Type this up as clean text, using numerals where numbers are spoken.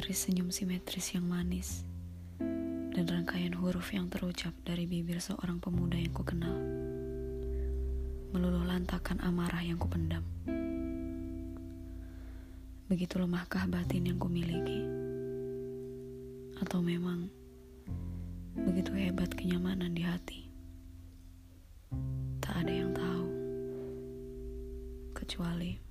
Garis senyum simetris yang manis dan rangkaian huruf yang terucap dari bibir seorang pemuda yang kukenal meluluh lantakan amarah yang kupendam. Begitu lemahkah batin yang kumiliki? Atau memang begitu hebat kenyamanan di hati? Tak ada yang tahu kecuali